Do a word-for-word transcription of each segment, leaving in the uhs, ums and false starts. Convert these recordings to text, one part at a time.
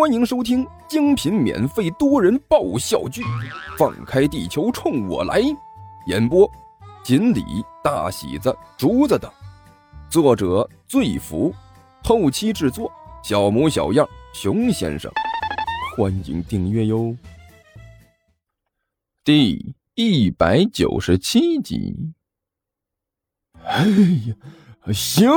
欢迎收听精品免费多人爆笑剧《放开地球冲我来》，演播锦鲤、大喜子、竹子等，作者醉福，后期制作小模小样、熊先生。欢迎订阅哟。第一百九十七集。哎呀，行！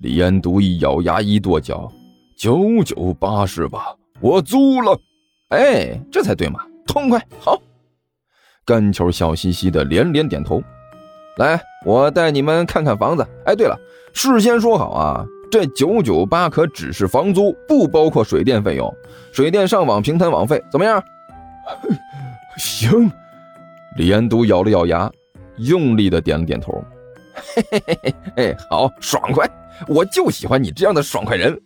李安独一咬牙一跺脚，九九八是吧？我租了。哎，这才对嘛，痛快，好。干球笑嘻嘻的连连点头。来，我带你们看看房子。哎，对了，事先说好啊，这九九八可只是房租，不包括水电费用，水电、上网、平摊网费，怎么样？行。李安都咬了咬牙，用力的点了点头。嘿嘿嘿嘿，哎，好，爽快，我就喜欢你这样的爽快人。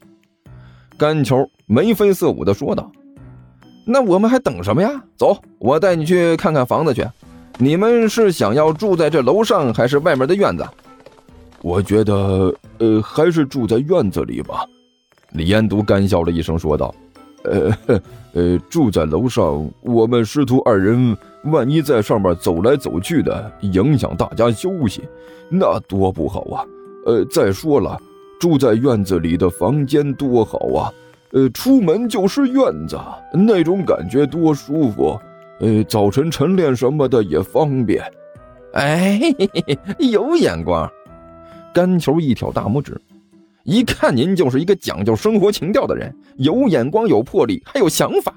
干球眉飞色舞的说道。那我们还等什么呀？走，我带你去看看房子去。你们是想要住在这楼上，还是外面的院子？我觉得呃，还是住在院子里吧。李安独干笑了一声说道。呃呃，住在楼上，我们师徒二人万一在上面走来走去的，影响大家休息，那多不好啊。呃，再说了，住在院子里的房间多好啊，呃，出门就是院子，那种感觉多舒服。呃，早晨晨练什么的也方便。哎，有眼光！干球一挑大拇指。一看您就是一个讲究生活情调的人，有眼光，有魄力，还有想法。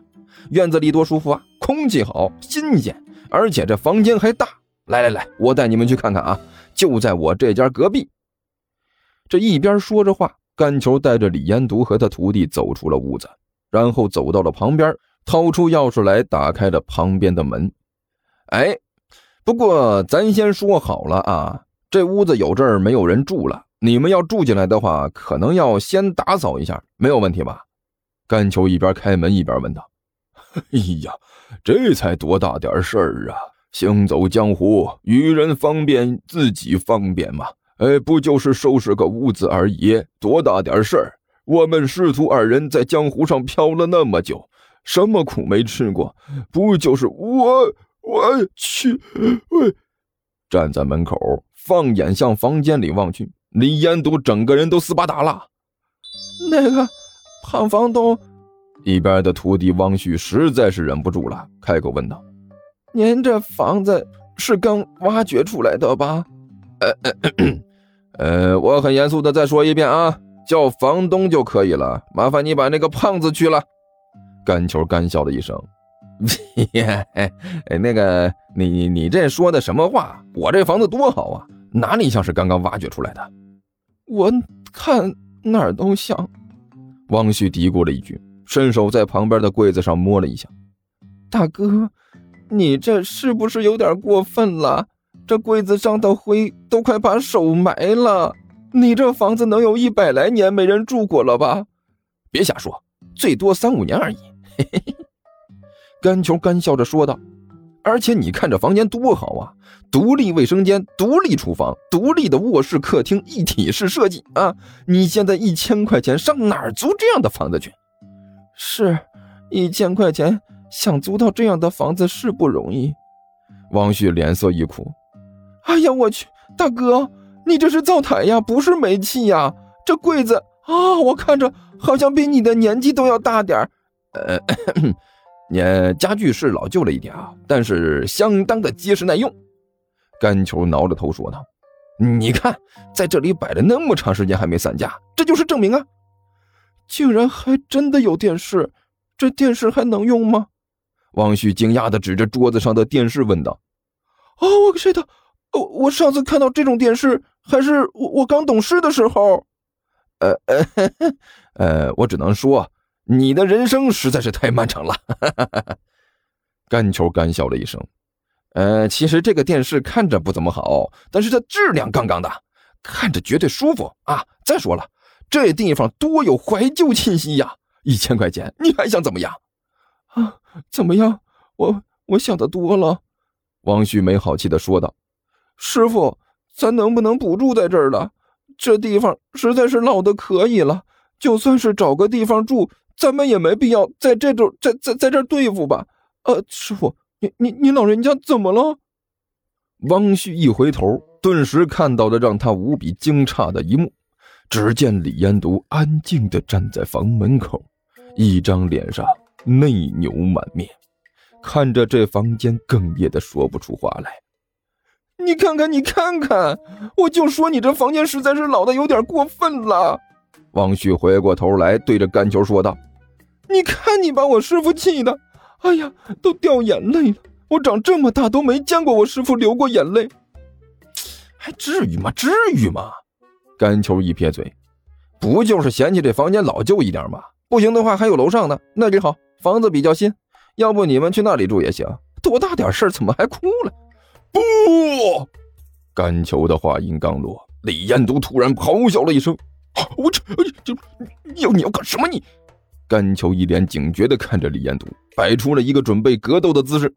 院子里多舒服啊，空气好，新鲜，而且这房间还大。来来来，我带你们去看看啊，就在我这家隔壁。这一边说着话，甘球带着李延独和他徒弟走出了屋子，然后走到了旁边，掏出钥匙来打开了旁边的门。哎，不过咱先说好了啊，这屋子有阵儿没有人住了，你们要住进来的话，可能要先打扫一下，没有问题吧？甘球一边开门一边问道。哎呀，这才多大点事儿啊，行走江湖，与人方便自己方便嘛。哎，不就是收拾个屋子而已，多大点事儿？我们师徒二人在江湖上飘了那么久，什么苦没吃过，不就是我我去、哎、站在门口放眼向房间里望去，李延独整个人都斯巴达了。那个胖房东，一边的徒弟汪旭实在是忍不住了，开口问道：您这房子是刚挖掘出来的吧？呃咳咳呃，我很严肃的再说一遍啊，叫房东就可以了，麻烦你把那个胖子去了。干球干笑了一声。那个你你这说的什么话？我这房子多好啊，哪里像是刚刚挖掘出来的？我看哪儿都像。汪旭嘀咕了一句，伸手在旁边的柜子上摸了一下。大哥，你这是不是有点过分了？这柜子上的灰都快把手埋了，你这房子能有一百来年没人住过了吧？别瞎说，最多三五年而已。嘿嘿嘿，干球干笑着说道。而且你看这房间多好啊，独立卫生间，独立厨房，独立的卧室客厅，一体式设计啊！你现在一千块钱上哪儿租这样的房子去？是，一千块钱想租到这样的房子是不容易。汪旭脸色一苦。哎呀我去，大哥，你这是灶台呀，不是煤气呀。这柜子啊，我看着好像比你的年纪都要大点儿。呃咳咳呃，家具是老旧了一点啊，但是相当的结实耐用。甘球挠着头说道：“你看，在这里摆了那么长时间还没散架，这就是证明啊！竟然还真的有电视，这电视还能用吗？”汪旭惊讶地指着桌子上的电视问道：“哦，我谁的？我我上次看到这种电视，还是我我刚懂事的时候。呃呃呵呵呃，我只能说。”你的人生实在是太漫长了。干球干笑了一声。呃，其实这个电视看着不怎么好，但是它质量杠杠的，看着绝对舒服啊！再说了，这地方多有怀旧气息呀！一千块钱，你还想怎么样？啊，怎么样？我我想的多了。王旭没好气的说道：“师傅，咱能不能不住在这儿了？这地方实在是老的可以了，就算是找个地方住。”咱们也没必要在这种在在在这对付吧。呃，师傅，你你你老人家怎么了？汪旭一回头，顿时看到了让他无比惊诧的一幕。只见李彦独安静地站在房门口，一张脸上内牛满面，看着这房间哽咽的说不出话来。你看看你看看，我就说你这房间实在是老的有点过分了。汪旭回过头来对着甘球说道，你看你把我师父气的，哎呀都掉眼泪了，我长这么大都没见过我师父流过眼泪。还至于吗？至于吗？甘球一撇嘴，不就是嫌弃这房间老旧一点吗？不行的话还有楼上呢，那里好，房子比较新，要不你们去那里住也行，多大点事儿怎么还哭了？不！甘球的话音刚落，李彦独突然咆哮了一声，啊、我这这你要你要干什么你？甘球一脸警觉地看着李彦独，摆出了一个准备格斗的姿势。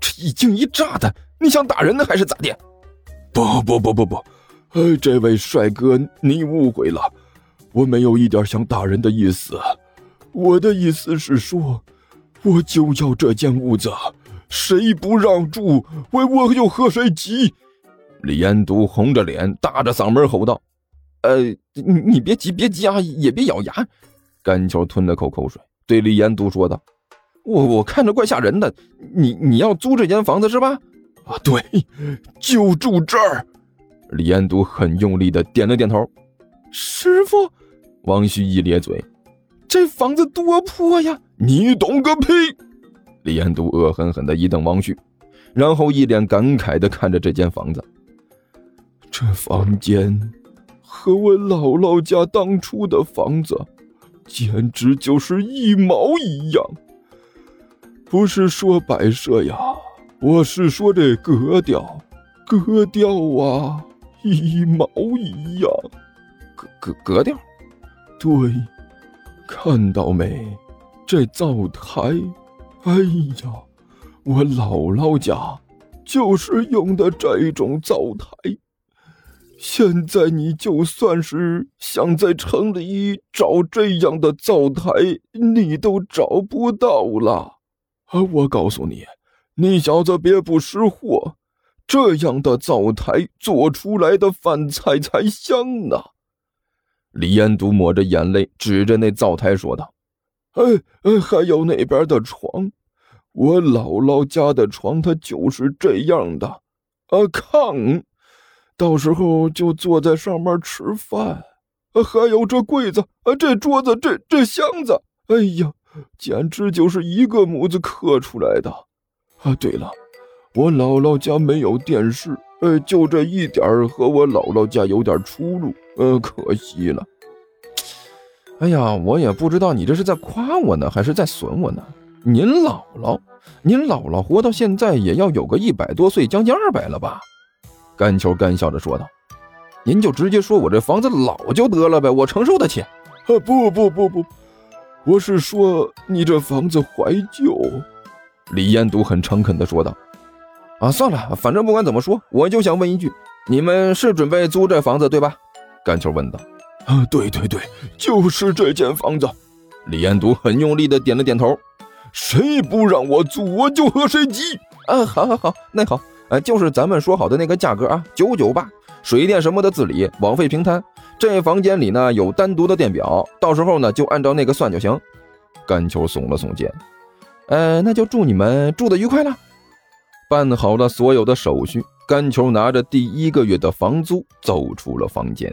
这一惊一乍的，你想打人呢还是咋的？不不不不不，哎，这位帅哥你误会了，我没有一点想打人的意思，我的意思是说，我就要这间屋子。谁不让住，我我又和谁急？李彦独红着脸，搭着嗓门吼道：“呃，你你别急，别急啊，也别咬牙。”甘球吞了口口水，对李彦独说道：“我我看着怪吓人的，你你要租这间房子是吧？啊，对，就住这儿。”李彦独很用力的点了点头。师傅，王旭一咧嘴：“这房子多破呀！你懂个屁！”李彦独恶狠狠地一瞪汪旭，然后一脸感慨地看着这间房子。这房间和我姥姥家当初的房子简直就是一毛一样。不是说摆设呀，我是说这格调，格调啊，一毛一样。格格格调？对，看到没？这灶台。哎呀，我姥姥家就是用的这种灶台。现在你就算是想在城里找这样的灶台，你都找不到了。啊，我告诉你，你小子别不识货，这样的灶台做出来的饭菜才香呢。李彦独抹着眼泪，指着那灶台说道。哎哎，还有那边的床，我姥姥家的床它就是这样的啊，炕到时候就坐在上面吃饭啊，还有这柜子啊，这桌子，这这箱子，哎呀简直就是一个模子刻出来的啊。对了，我姥姥家没有电视，呃就这一点和我姥姥家有点出入，呃可惜了。哎呀，我也不知道你这是在夸我呢还是在损我呢。您姥姥您姥姥活到现在也要有个一百多岁，将近二百了吧？甘球干笑着说道。您就直接说我这房子老就得了呗，我承受得起。啊，不不不不，我是说你这房子怀旧。李彦独很诚恳地说道。啊，算了，反正不管怎么说，我就想问一句，你们是准备租这房子对吧？甘球问道。啊，对对对，就是这间房子。李彦独很用力的点了点头。谁不让我租，我就和谁急。啊，好好好，那好，啊，就是咱们说好的那个价格啊，九九八，水电什么的自理，网费平摊。这房间里呢有单独的电表，到时候呢就按照那个算就行。甘球耸了耸肩，呃，那就祝你们住得愉快了。办好了所有的手续，甘球拿着第一个月的房租走出了房间。